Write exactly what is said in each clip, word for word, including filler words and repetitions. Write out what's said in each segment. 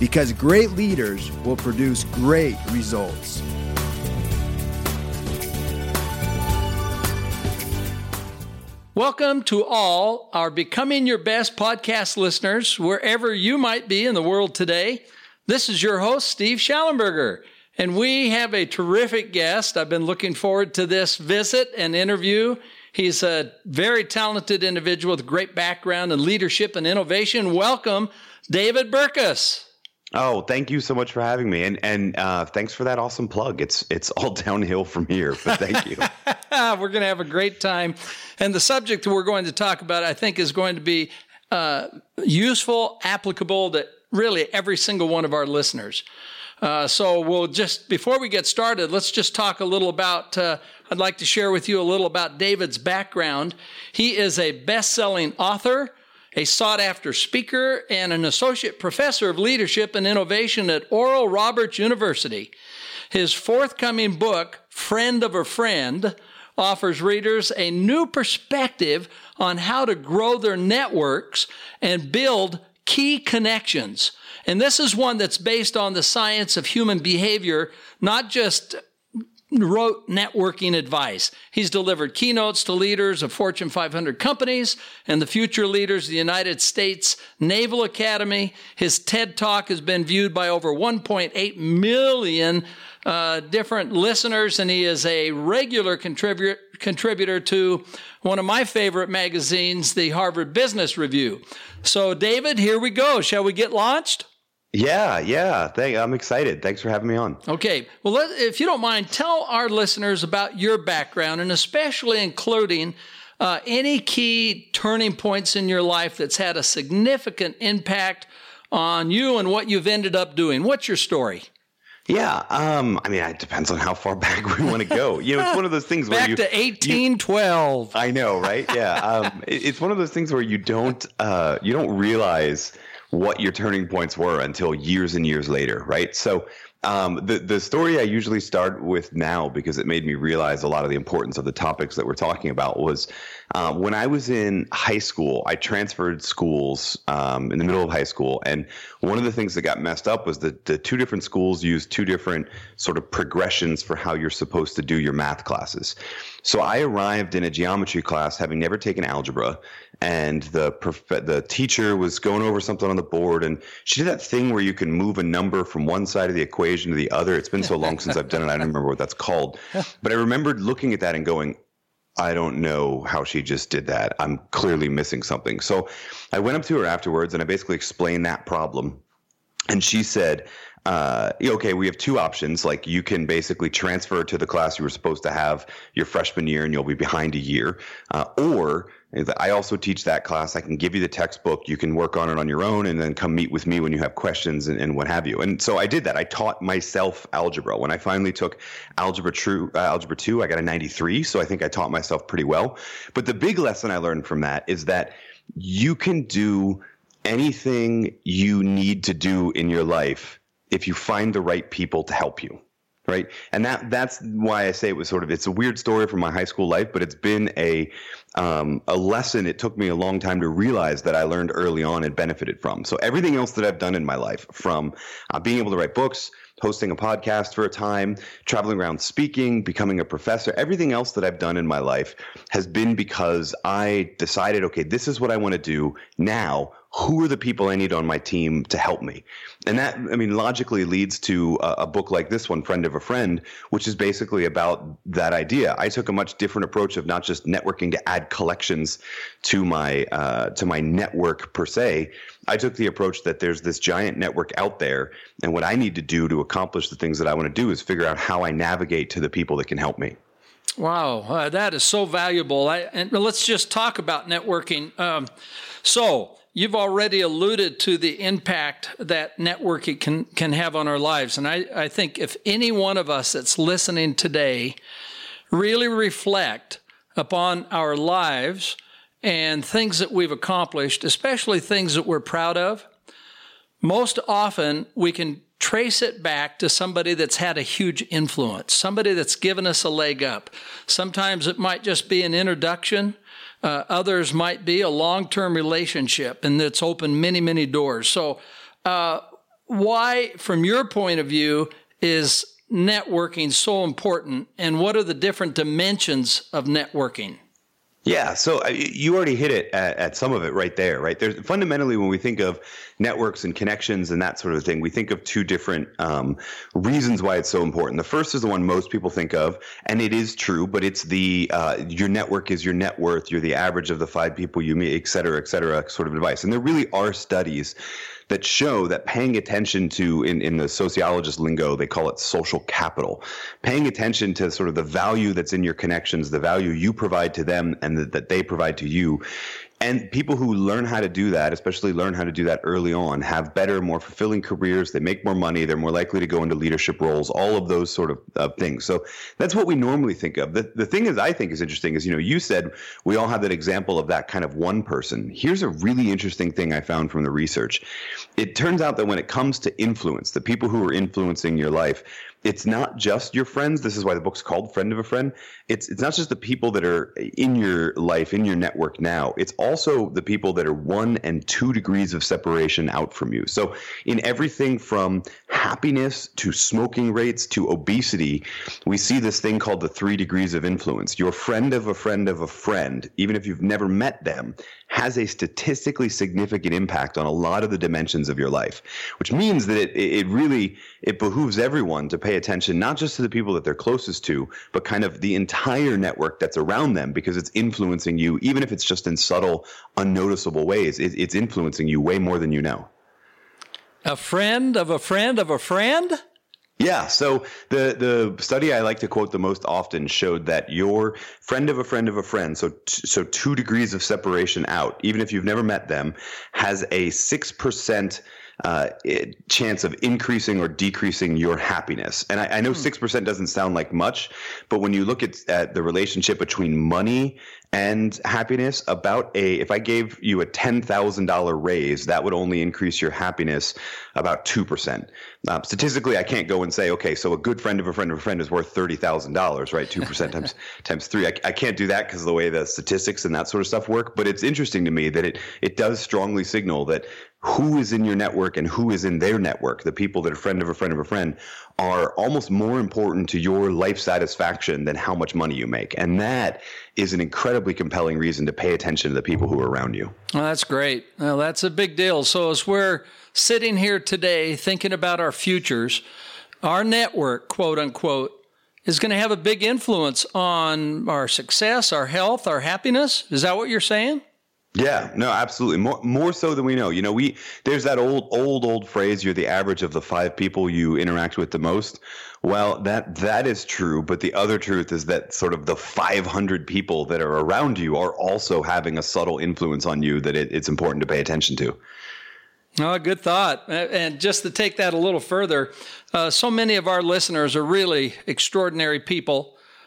because great leaders will produce great results. Welcome to all our Becoming Your Best podcast listeners, wherever you might be in the world today. This is your host, Steve Shallenberger, and we have a terrific guest. I've been looking forward to this visit and interview. He's a very talented individual with a great background in leadership and innovation. Welcome, David Burkus. Oh, thank you so much for having me, and and uh, thanks for that awesome plug. It's it's all downhill from here, but thank you. We're going to have a great time, and the subject that we're going to talk about, I think, is going to be uh, useful, applicable to really every single one of our listeners. Uh, so we'll just, before we get started, let's just talk a little about, uh, I'd like to share with you a little about David's background. He is a best-selling author, a sought-after speaker, and an associate professor of leadership and innovation at Oral Roberts University. His forthcoming book, Friend of a Friend, offers readers a new perspective on how to grow their networks and build key connections. And this is one that's based on the science of human behavior, not just rote networking advice. He's delivered keynotes to leaders of Fortune five hundred companies and the future leaders of the United States Naval Academy. His TED Talk has been viewed by over one point eight million uh, different listeners, and he is a regular contributor contributor to one of my favorite magazines, the Harvard Business Review. So, David, here we go. Shall we get launched? Yeah, yeah. Thank, I'm excited. Thanks for having me on. Okay. Well, let, if you don't mind, tell our listeners about your background, and especially including uh, any key turning points in your life that's had a significant impact on you and what you've ended up doing. What's your story? Yeah. Um, I mean, it depends on how far back we want to go. You know, it's one of those things where you... Back to eighteen twelve. You, I know, right? Yeah. Um, it, it's one of those things where you don't uh, you don't realize what your turning points were until years and years later, right? So um, the, the story I usually start with now, because it made me realize a lot of the importance of the topics that we're talking about, was uh, when I was in high school, I transferred schools um, in the middle of high school. And one of the things that got messed up was that the two different schools used two different sort of progressions for how you're supposed to do your math classes. So I arrived in a geometry class having never taken algebra. And the prof- the teacher was going over something on the board, and she did that thing where you can move a number from one side of the equation to the other. It's been so long since I've done it, I don't remember what that's called. But I remembered looking at that and going, I don't know how she just did that. I'm clearly missing something. So I went up to her afterwards, and I basically explained that problem. And she said, uh, okay, we have two options. Like, you can basically transfer to the class you were supposed to have your freshman year, and you'll be behind a year, uh, or... I also teach that class. I can give you the textbook. You can work on it on your own, and then come meet with me when you have questions and, and what have you. And so I did that. I taught myself algebra. When I finally took algebra true, uh, algebra two, I got a ninety-three. So I think I taught myself pretty well. But the big lesson I learned from that is that you can do anything you need to do in your life if you find the right people to help you. Right. And that that's why I say it was sort of, it's a weird story from my high school life, but it's been a um, a lesson. It took me a long time to realize that I learned early on and benefited from. So everything else that I've done in my life, from uh, being able to write books, hosting a podcast for a time, traveling around speaking, becoming a professor, everything else that I've done in my life has been because I decided, okay, this is what I want to do now. Who are the people I need on my team to help me? And that, I mean, logically leads to a, a book like this one, Friend of a Friend, which is basically about that idea. I took a much different approach of not just networking to add collections to my uh, to my network per se. I took the approach that there's this giant network out there, and what I need to do to accomplish the things that I want to do is figure out how I navigate to the people that can help me. Wow, uh, that is so valuable. I, and let's just talk about networking. Um, so... You've already alluded to the impact that networking can, can have on our lives. And I, I think if any one of us that's listening today really reflect upon our lives and things that we've accomplished, especially things that we're proud of, most often we can trace it back to somebody that's had a huge influence, somebody that's given us a leg up. Sometimes it might just be an introduction. Uh, others might be a long-term relationship, and it's opened many, many doors. So uh, why, from your point of view, is networking so important, and what are the different dimensions of networking? Yeah, so uh, you already hit it at, at some of it right there, right? There's, fundamentally, when we think of networks and connections and that sort of thing, we think of two different um, reasons why it's so important. The first is the one most people think of, and it is true, but it's the uh, your network is your net worth, you're the average of the five people you meet, et cetera, et cetera, sort of advice. And there really are studies that show that paying attention to, in, in the sociologist lingo, they call it social capital, paying attention to sort of the value that's in your connections, the value you provide to them and the, that they provide to you. And people who learn how to do that, especially learn how to do that early on, have better, more fulfilling careers. They make more money. They're more likely to go into leadership roles, all of those sort of uh, things. So that's what we normally think of. The the thing is, I think is interesting is, you know, you said we all have that example of that kind of one person. Here's a really interesting thing I found from the research. It turns out that when it comes to influence, the people who are influencing your life, it's not just your friends. This is why the book's called Friend of a Friend. It's it's not just the people that are in your life, in your network now. It's also the people that are one and two degrees of separation out from you. So in everything from happiness to smoking rates to obesity, we see this thing called the three degrees of influence. Your friend of a friend of a friend, even if you've never met them, has a statistically significant impact on a lot of the dimensions of your life, which means that it it really, it behooves everyone to pay attention, not just to the people that they're closest to, but kind of the entire network that's around them, because it's influencing you, even if it's just in subtle, unnoticeable ways. It, it's influencing you way more than you know. A friend of a friend of a friend? Yeah. So the, the study I like to quote the most often showed that your friend of a friend of a friend, so t- so two degrees of separation out, even if you've never met them, has a six percent Uh, it, chance of increasing or decreasing your happiness. And I, I know six percent doesn't sound like much, but when you look at, at the relationship between money and happiness, about a, if I gave you a ten thousand dollars raise, that would only increase your happiness about two percent. Uh, statistically, I can't go and say, okay, so a good friend of a friend of a friend is worth thirty thousand dollars, right? two percent times times three. I, I can't do that because of the way the statistics and that sort of stuff work, but it's interesting to me that it it does strongly signal that who is in your network and who is in their network, the people that are friend of a friend of a friend, are almost more important to your life satisfaction than how much money you make. And that is an incredibly compelling reason to pay attention to the people who are around you. Well, that's great. Well, that's a big deal. So as we're sitting here today thinking about our futures, our network, quote unquote, is going to have a big influence on our success, our health, our happiness. Is that what you're saying? Yeah, no, absolutely. More more so than we know. You know, we there's that old, old, old phrase, you're the average of the five people you interact with the most. Well, that that is true. But the other truth is that sort of the five hundred people that are around you are also having a subtle influence on you that it, it's important to pay attention to. Oh, good thought. And just to take that a little further, uh, so many of our listeners are really extraordinary people.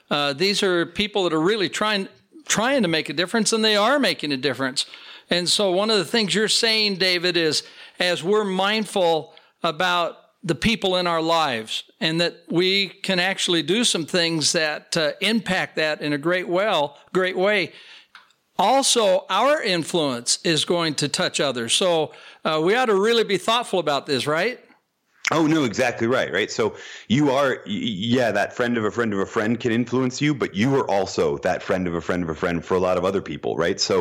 Uh, these are people that are really trying trying to make a difference, and they are making a difference. And so one of the things you're saying, David, is as we're mindful about the people in our lives and that we can actually do some things that uh, impact that in a great well, great way, also our influence is going to touch others. So uh, we ought to really be thoughtful about this, right? Oh, no, exactly right. Right. So you are, yeah, that friend of a friend of a friend can influence you, but you are also that friend of a friend of a friend for a lot of other people. Right. So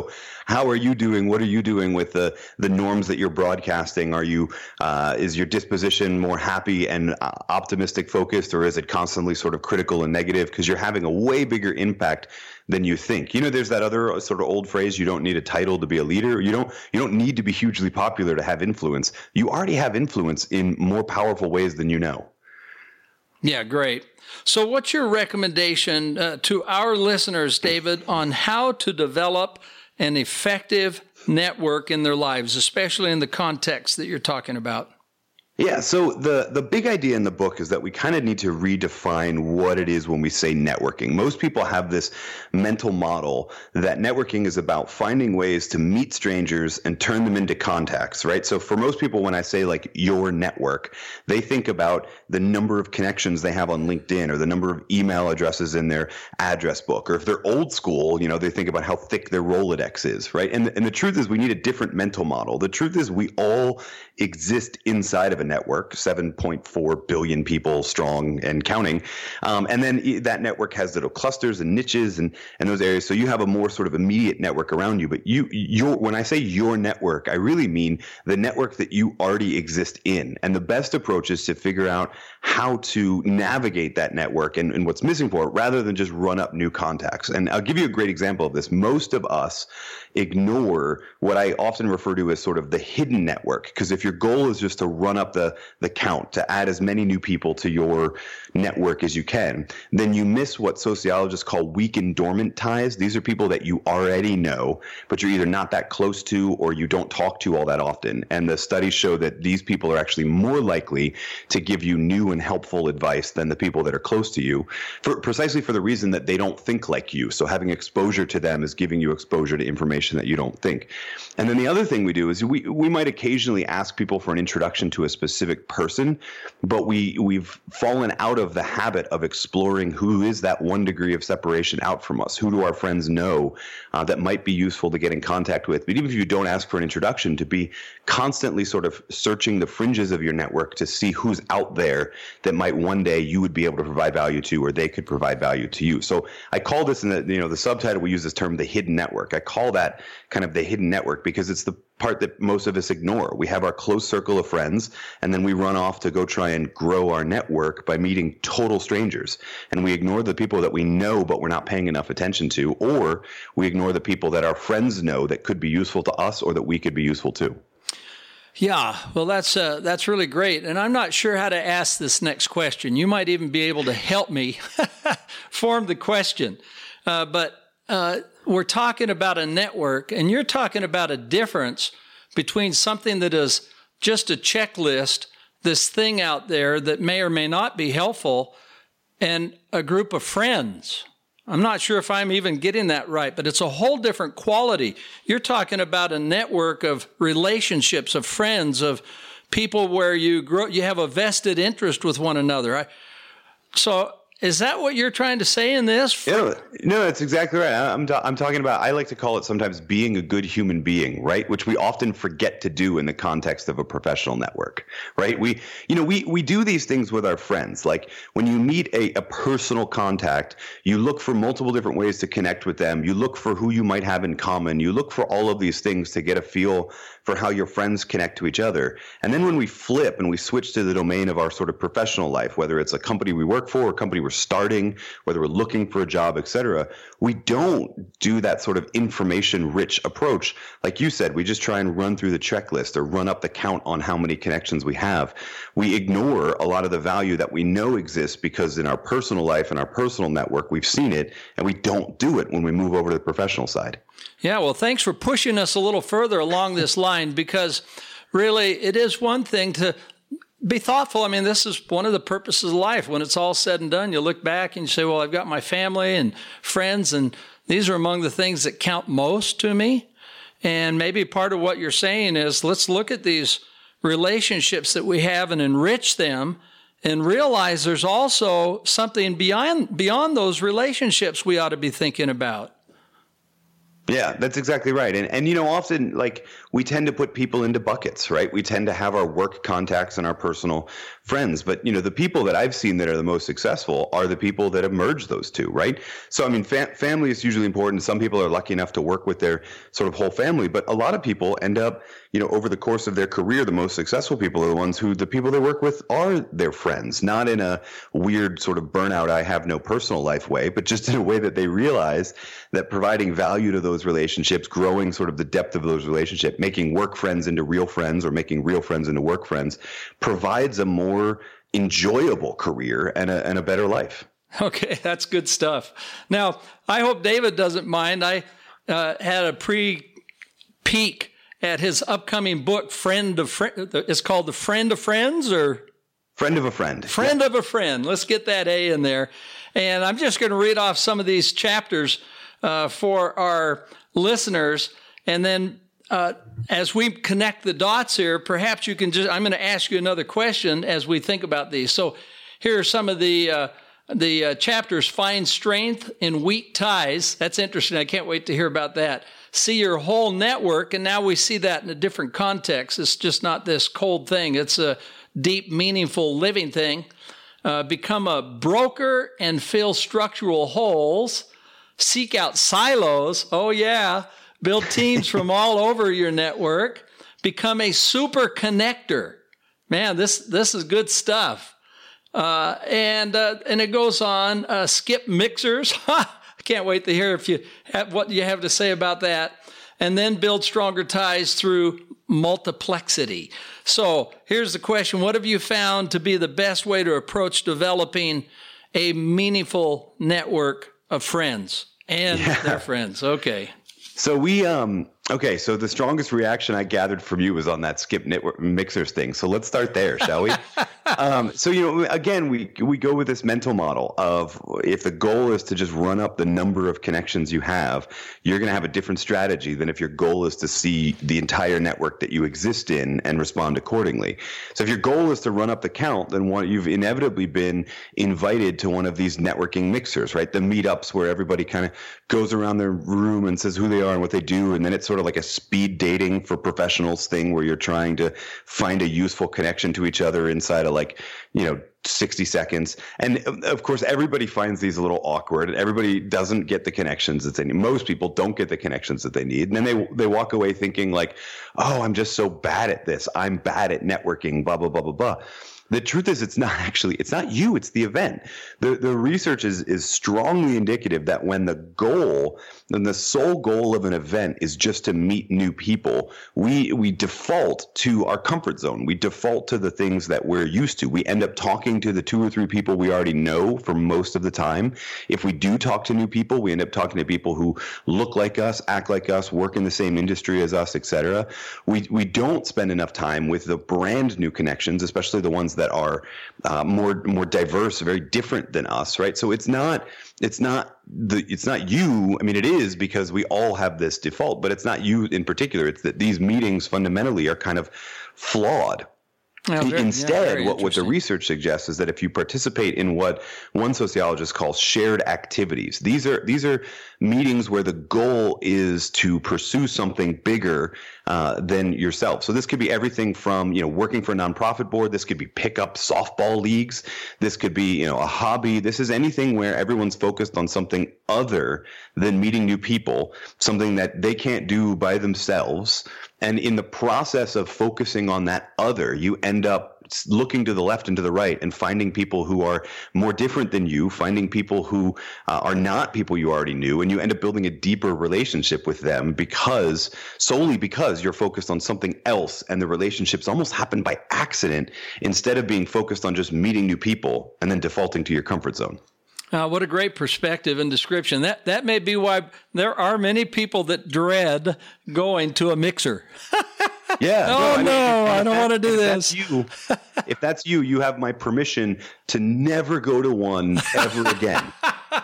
how are you doing? What are you doing with the, the norms that you're broadcasting? Are you, uh, is your disposition more happy and uh, optimistic focused, or is it constantly sort of critical and negative? Because you're having a way bigger impact than you think. You know, there's that other sort of old phrase, you don't need a title to be a leader. You don't you don't need to be hugely popular to have influence. You already have influence in more powerful ways than you know. Yeah, great. So what's your recommendation uh, to our listeners, David, on how to develop an effective network in their lives, especially in the context that you're talking about? Yeah, so the, the big idea in the book is that we kind of need to redefine what it is when we say networking. Most people have this mental model that networking is about finding ways to meet strangers and turn them into contacts, right? So for most people, when I say like your network, they think about the number of connections they have on LinkedIn or the number of email addresses in their address book. Or if they're old school, you know, they think about how thick their Rolodex is, right? And, and the truth is we need a different mental model. The truth is we all exist inside of a network, seven point four billion people strong and counting. Um, and then that network has little clusters and niches and, and those areas. So you have a more sort of immediate network around you. But you, your, when I say your network, I really mean the network that you already exist in. And the best approach is to figure out how to navigate that network and, and what's missing for it rather than just run up new contacts. And I'll give you a great example of this. Most of us ignore what I often refer to as sort of the hidden network, because if your goal is just to run up the, the count, to add as many new people to your network as you can, then you miss what sociologists call weak and dormant ties. These are people that you already know, but you're either not that close to or you don't talk to all that often. And the studies show that these people are actually more likely to give you new and helpful advice than the people that are close to you, for, precisely for the reason that they don't think like you. So having exposure to them is giving you exposure to information that you don't think. And then the other thing we do is we, we might occasionally ask people for an introduction to a specific person, but we we've fallen out of the habit of exploring who is that one degree of separation out from us. Who do our friends know uh, that might be useful to get in contact with? But even if you don't ask for an introduction, to be constantly sort of searching the fringes of your network to see who's out there that might one day you would be able to provide value to, or they could provide value to you. So I call this, in the you know the subtitle, we use this term, the hidden network. I call that kind of the hidden network because it's the part that most of us ignore. We have our close circle of friends, and then we run off to go try and grow our network by meeting total strangers. And we ignore the people that we know, but we're not paying enough attention to, or we ignore the people that our friends know that could be useful to us or that we could be useful to. Yeah, well, that's uh, that's really great. And I'm not sure how to ask this next question. You might even be able to help me form the question. Uh, but uh, we're talking about a network, and you're talking about a difference between something that is just a checklist, this thing out there that may or may not be helpful, and a group of friends. I'm not sure if I'm even getting that right, but it's a whole different quality. You're talking about a network of relationships, of friends, of people where you grow, you have a vested interest with one another. I, so... Is that what you're trying to say in this? Yeah, no, that's exactly right. I'm ta- I'm talking about, I like to call it sometimes being a good human being, right? Which we often forget to do in the context of a professional network, right? We, you know, we, we do these things with our friends. Like when you meet a, a personal contact, you look for multiple different ways to connect with them. You look for who you might have in common. You look for all of these things to get a feel for how your friends connect to each other. And then when we flip and we switch to the domain of our sort of professional life, whether it's a company we work for or a company we're starting, whether we're looking for a job, et cetera, we don't do that sort of information-rich approach. Like you said, we just try and run through the checklist or run up the count on how many connections we have. We ignore a lot of the value that we know exists because in our personal life and our personal network, we've seen it, and we don't do it when we move over to the professional side. Yeah, well, thanks for pushing us a little further along this line, because really it is one thing to be thoughtful. I mean, this is one of the purposes of life. When it's all said and done, you look back and you say, well, I've got my family and friends, and these are among the things that count most to me. And maybe part of what you're saying is, let's look at these relationships that we have and enrich them and realize there's also something beyond, beyond those relationships we ought to be thinking about. Yeah, that's exactly right. And, and, you know, often, like, we tend to put people into buckets, right? We tend to have our work contacts and our personal friends. But, you know, the people that I've seen that are the most successful are the people that have merged those two, right? So, I mean, fa- family is usually important. Some people are lucky enough to work with their sort of whole family. But a lot of people end up, you know, over the course of their career, the most successful people are the ones who the people they work with are their friends, not in a weird sort of burnout, I have no personal life way, but just in a way that they realize that providing value to those relationships, growing sort of the depth of those relationships, making work friends into real friends or making real friends into work friends provides a more enjoyable career and a, and a better life. Okay, that's good stuff. Now, I hope David doesn't mind. I uh, had a pre peek at his upcoming book, Friend of Friend. It's called The Friend of Friends, or? Friend of a Friend. Friend yeah. of a Friend. Let's get that A in there. And I'm just going to read off some of these chapters uh, for our listeners. And then uh, as we connect the dots here, perhaps you can just, I'm going to ask you another question as we think about these. So here are some of the uh, the uh, chapters. Find strength in weak ties. That's interesting. I can't wait to hear about that. See your whole network. And now we see that in a different context. It's just not this cold thing. It's a deep, meaningful living thing. Uh, become a broker and fill structural holes. Seek out silos. Oh, yeah. Build teams from all over your network. Become a super connector. Man, this this is good stuff. Uh, and uh, and it goes on. Uh, skip mixers. I can't wait to hear if you have, what you have to say about that. And then build stronger ties through multiplexity. So here's the question. What have you found to be the best way to approach developing a meaningful network of friends and yeah. their friends? Okay. So we, um, okay. So the strongest reaction I gathered from you was on that skip network mixers thing. So let's start there, shall we? um, so, you know, again, we, we go with this mental model of if the goal is to just run up the number of connections you have, you're going to have a different strategy than if your goal is to see the entire network that you exist in and respond accordingly. So if your goal is to run up the count, then one, you've inevitably been invited to one of these networking mixers, right? The meetups where everybody kind of goes around their room and says who they are and what they do, and then it's sort of like a speed dating for professionals thing where you're trying to find a useful connection to each other inside of, like, you know, sixty seconds. And of course everybody finds these a little awkward, and everybody doesn't get the connections that they need. Most people don't get the connections that they need, and then they they walk away thinking like, oh, I'm just so bad at this, I'm bad at networking, blah blah blah blah blah. The truth is, it's not actually, it's not you, it's the event. The the research is is strongly indicative that when the goal, when the sole goal of an event is just to meet new people, we we default to our comfort zone. We default to the things that we're used to. We end up talking to the two or three people we already know for most of the time. If we do talk to new people, we end up talking to people who look like us, act like us, work in the same industry as us, et cetera. We we don't spend enough time with the brand new connections, especially the ones that that are uh, more more diverse, very different than us, right? So it's not it's not the it's not you. I mean, it is, because we all have this default, but it's not you in particular. It's that these meetings fundamentally are kind of flawed. Oh, very, Instead, yeah, what, what the research suggests is that if you participate in what one sociologist calls shared activities, these are these are meetings where the goal is to pursue something bigger uh, than yourself. So this could be everything from, you know, working for a nonprofit board. This could be pickup softball leagues. This could be, you know, a hobby. This is anything where everyone's focused on something other than meeting new people, something that they can't do by themselves. And in the process of focusing on that other, you end up looking to the left and to the right and finding people who are more different than you, finding people who uh, are not people you already knew, and you end up building a deeper relationship with them because solely because you're focused on something else, and the relationships almost happen by accident instead of being focused on just meeting new people and then defaulting to your comfort zone. Uh, what a great perspective and description. That that may be why there are many people that dread going to a mixer. Yeah. Oh, no, I, mean, no, I don't that, want to do if this. That's you, if that's you, you have my permission to never go to one ever again.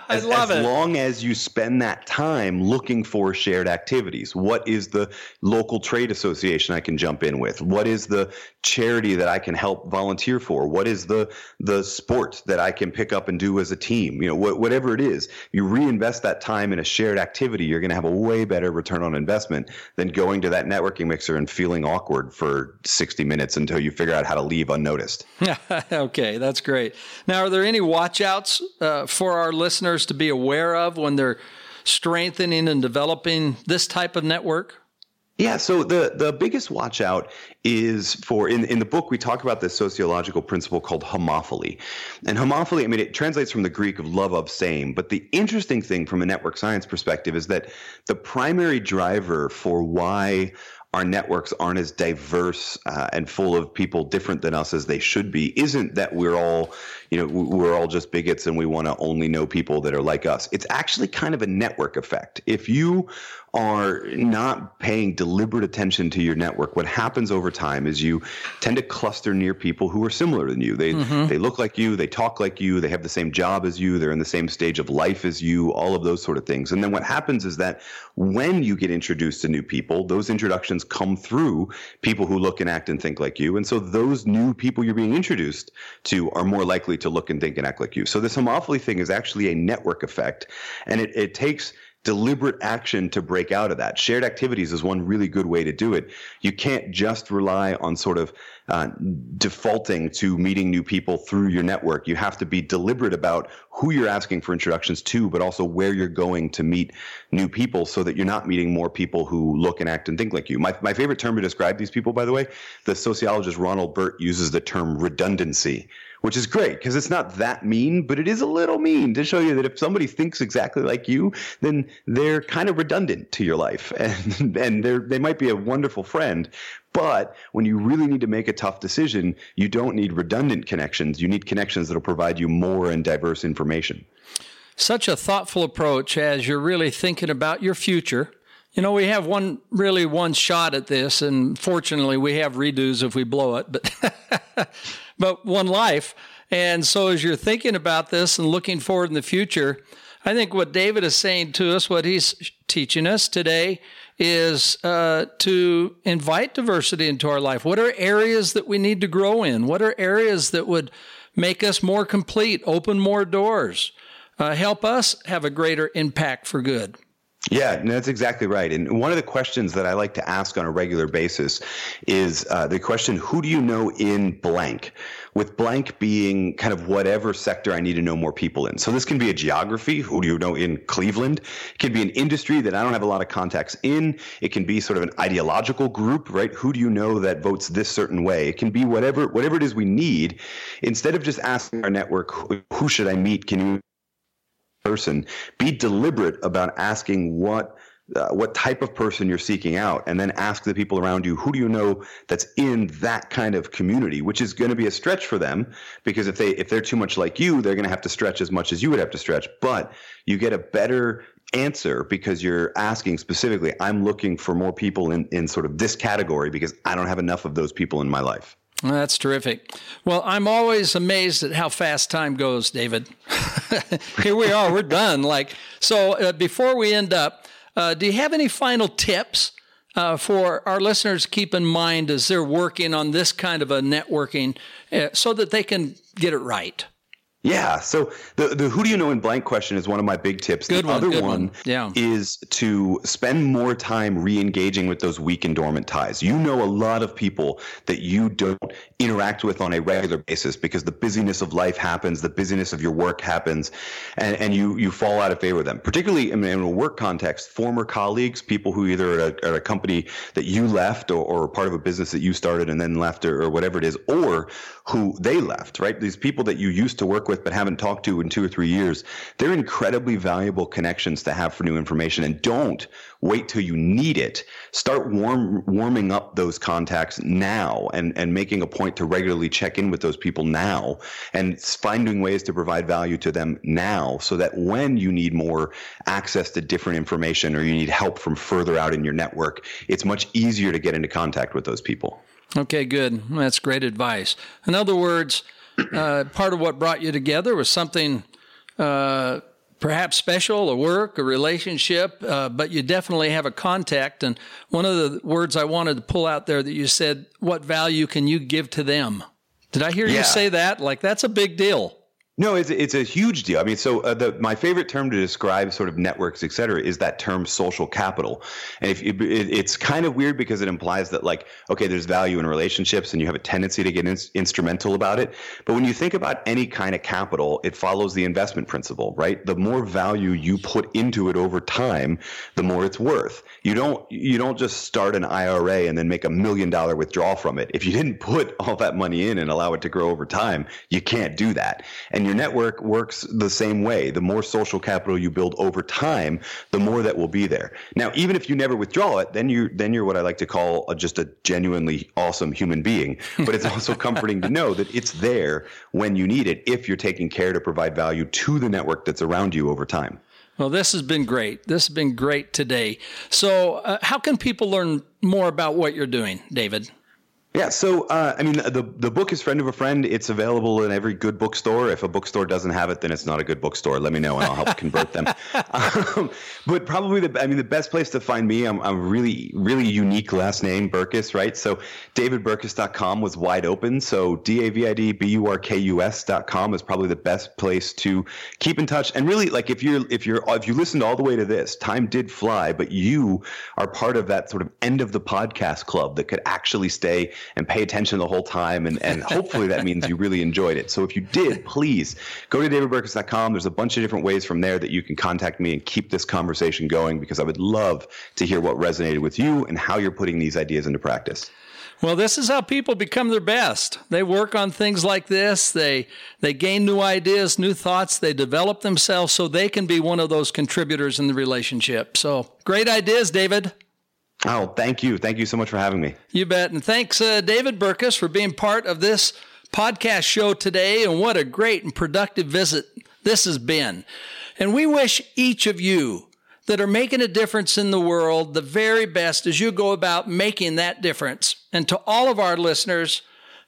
As, I love as it. As long as you spend that time looking for shared activities. What is the local trade association I can jump in with? What is the charity that I can help volunteer for? What is the the sport that I can pick up and do as a team? You know, wh- whatever it is, you reinvest that time in a shared activity, you're going to have a way better return on investment than going to that networking mixer and feeling awkward for sixty minutes until you figure out how to leave unnoticed. Okay, that's great. Now, are there any watch outs uh, for our listeners to be aware of when they're strengthening and developing this type of network? Yeah, so the the biggest watch out is for, in, in the book, we talk about this sociological principle called homophily. And homophily, I mean, it translates from the Greek of love of same. But the interesting thing from a network science perspective is that the primary driver for why our networks aren't as diverse uh, and full of people different than us as they should be isn't that we're all, you know, we're all just bigots and we want to only know people that are like us. It's actually kind of a network effect. If you are not paying deliberate attention to your network, what happens over time is you tend to cluster near people who are similar than you. They mm-hmm. they look like you, they talk like you, they have the same job as you, they're in the same stage of life as you, all of those sort of things. And then what happens is that when you get introduced to new people, those introductions come through people who look and act and think like you. And so those new people you're being introduced to are more likely to look and think and act like you. So this homophily thing is actually a network effect, and it, it takes deliberate action to break out of that. Shared activities is one really good way to do it. You can't just rely on sort of uh, defaulting to meeting new people through your network. You have to be deliberate about who you're asking for introductions to, but also where you're going to meet new people so that you're not meeting more people who look and act and think like you. My, my favorite term to describe these people, by the way, the sociologist Ronald Burt uses the term redundancy, which is great because it's not that mean, but it is a little mean to show you that if somebody thinks exactly like you, then they're kind of redundant to your life, and and they're, they might be a wonderful friend. But when you really need to make a tough decision, you don't need redundant connections. You need connections that will provide you more and diverse information. Such a thoughtful approach as you're really thinking about your future. You know, we have one, really one shot at this, and fortunately we have redos if we blow it, but but one life. And so as you're thinking about this and looking forward in the future, I think what David is saying to us, what he's teaching us today is uh, to invite diversity into our life. What are areas that we need to grow in? What are areas that would make us more complete, open more doors, uh, help us have a greater impact for good? Yeah, no, that's exactly right. And one of the questions that I like to ask on a regular basis is uh, the question, who do you know in blank? With blank being kind of whatever sector I need to know more people in. So this can be a geography, who do you know in Cleveland? It can be an industry that I don't have a lot of contacts in. It can be sort of an ideological group, right? Who do you know that votes this certain way? It can be whatever whatever it is we need. Instead of just asking our network, who, who should I meet? Can you person, be deliberate about asking what uh, what type of person you're seeking out, and then ask the people around you, who do you know that's in that kind of community, which is going to be a stretch for them, because if they if they're too much like you, they're going to have to stretch as much as you would have to stretch. But you get a better answer because you're asking specifically, I'm looking for more people in, in sort of this category because I don't have enough of those people in my life. That's terrific. Well, I'm always amazed at how fast time goes, David. Here we are. We're done. Like so, uh, before we end up, uh, do you have any final tips uh, for our listeners to keep in mind as they're working on this kind of a networking uh, so that they can get it right? Yeah. So the, the who do you know in blank question is one of my big tips. Good the one, other good one, one. Yeah. is to spend more time re-engaging with those weak and dormant ties. You know a lot of people that you don't interact with on a regular basis because the busyness of life happens, the busyness of your work happens, and, and you you fall out of favor with them. Particularly in, in a work context, former colleagues, people who either are at a, at a company that you left or, or part of a business that you started and then left or, or whatever it is, or who they left, right? These people that you used to work with but haven't talked to in two or three years, they're incredibly valuable connections to have for new information. And don't wait till you need it. Start warm, warming up those contacts now and, and making a point to regularly check in with those people now and finding ways to provide value to them now so that when you need more access to different information or you need help from further out in your network, it's much easier to get into contact with those people. Okay, good. That's great advice. In other words, Uh, part of what brought you together was something uh, perhaps special, a work, a relationship, uh, but you definitely have a contact. And one of the words I wanted to pull out there that you said, what value can you give to them? Did I hear yeah. you say that? Like, that's a big deal. No, it's it's a huge deal. I mean, so uh, the, my favorite term to describe sort of networks, et cetera, is that term social capital. And if it, it, it's kind of weird because it implies that like, okay, there's value in relationships and you have a tendency to get in, instrumental about it. But when you think about any kind of capital, it follows the investment principle, right? The more value you put into it over time, the more it's worth. You don't you don't just start an I R A and then make a million dollar withdrawal from it. If you didn't put all that money in and allow it to grow over time, you can't do that. And your network works the same way. The more social capital you build over time, the more that will be there. Now, even if you never withdraw it, then you then you're what I like to call a, just a genuinely awesome human being. But it's also comforting to know that it's there when you need it, if you're taking care to provide value to the network that's around you over time. Well, this has been great. This has been great today. So uh, how can people learn more about what you're doing, David? Yeah, so, uh, I mean, the the book is Friend of a Friend. It's available in every good bookstore. If a bookstore doesn't have it, then it's not a good bookstore. Let me know, and I'll help convert them. Um, but probably, the I mean, the best place to find me, I'm, I'm really, really unique last name, Burkus, right? So david burkus dot com was wide open. So D A V I D B U R K U S dot com is probably the best place to keep in touch. And really, like, if you're if you're if you listened all the way to this, time did fly, but you are part of that sort of end of the podcast club that could actually stay and pay attention the whole time. And, and hopefully that means you really enjoyed it. So if you did, please go to david burkus dot com. There's a bunch of different ways from there that you can contact me and keep this conversation going, because I would love to hear what resonated with you and how you're putting these ideas into practice. Well, this is how people become their best. They work on things like this. They they gain new ideas, new thoughts. They develop themselves so they can be one of those contributors in the relationship. So great ideas, David. Oh, thank you. Thank you so much for having me. You bet. And thanks, uh, David Burkus, for being part of this podcast show today. And what a great and productive visit this has been. And we wish each of you that are making a difference in the world the very best as you go about making that difference. And to all of our listeners,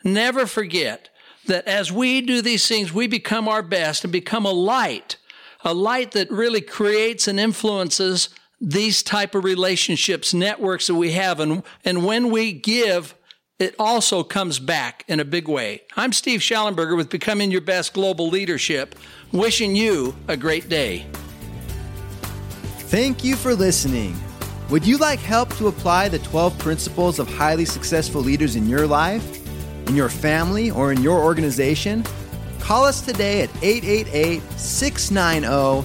never forget that as we do these things, we become our best and become a light, a light that really creates and influences these type of relationships, networks that we have, and, and when we give, it also comes back in a big way. I'm Steve Shallenberger with Becoming Your Best Global Leadership, wishing you a great day. Thank you for listening. Would you like help to apply the twelve principles of highly successful leaders in your life, in your family, or in your organization? Call us today at eight eight eight, six nine zero,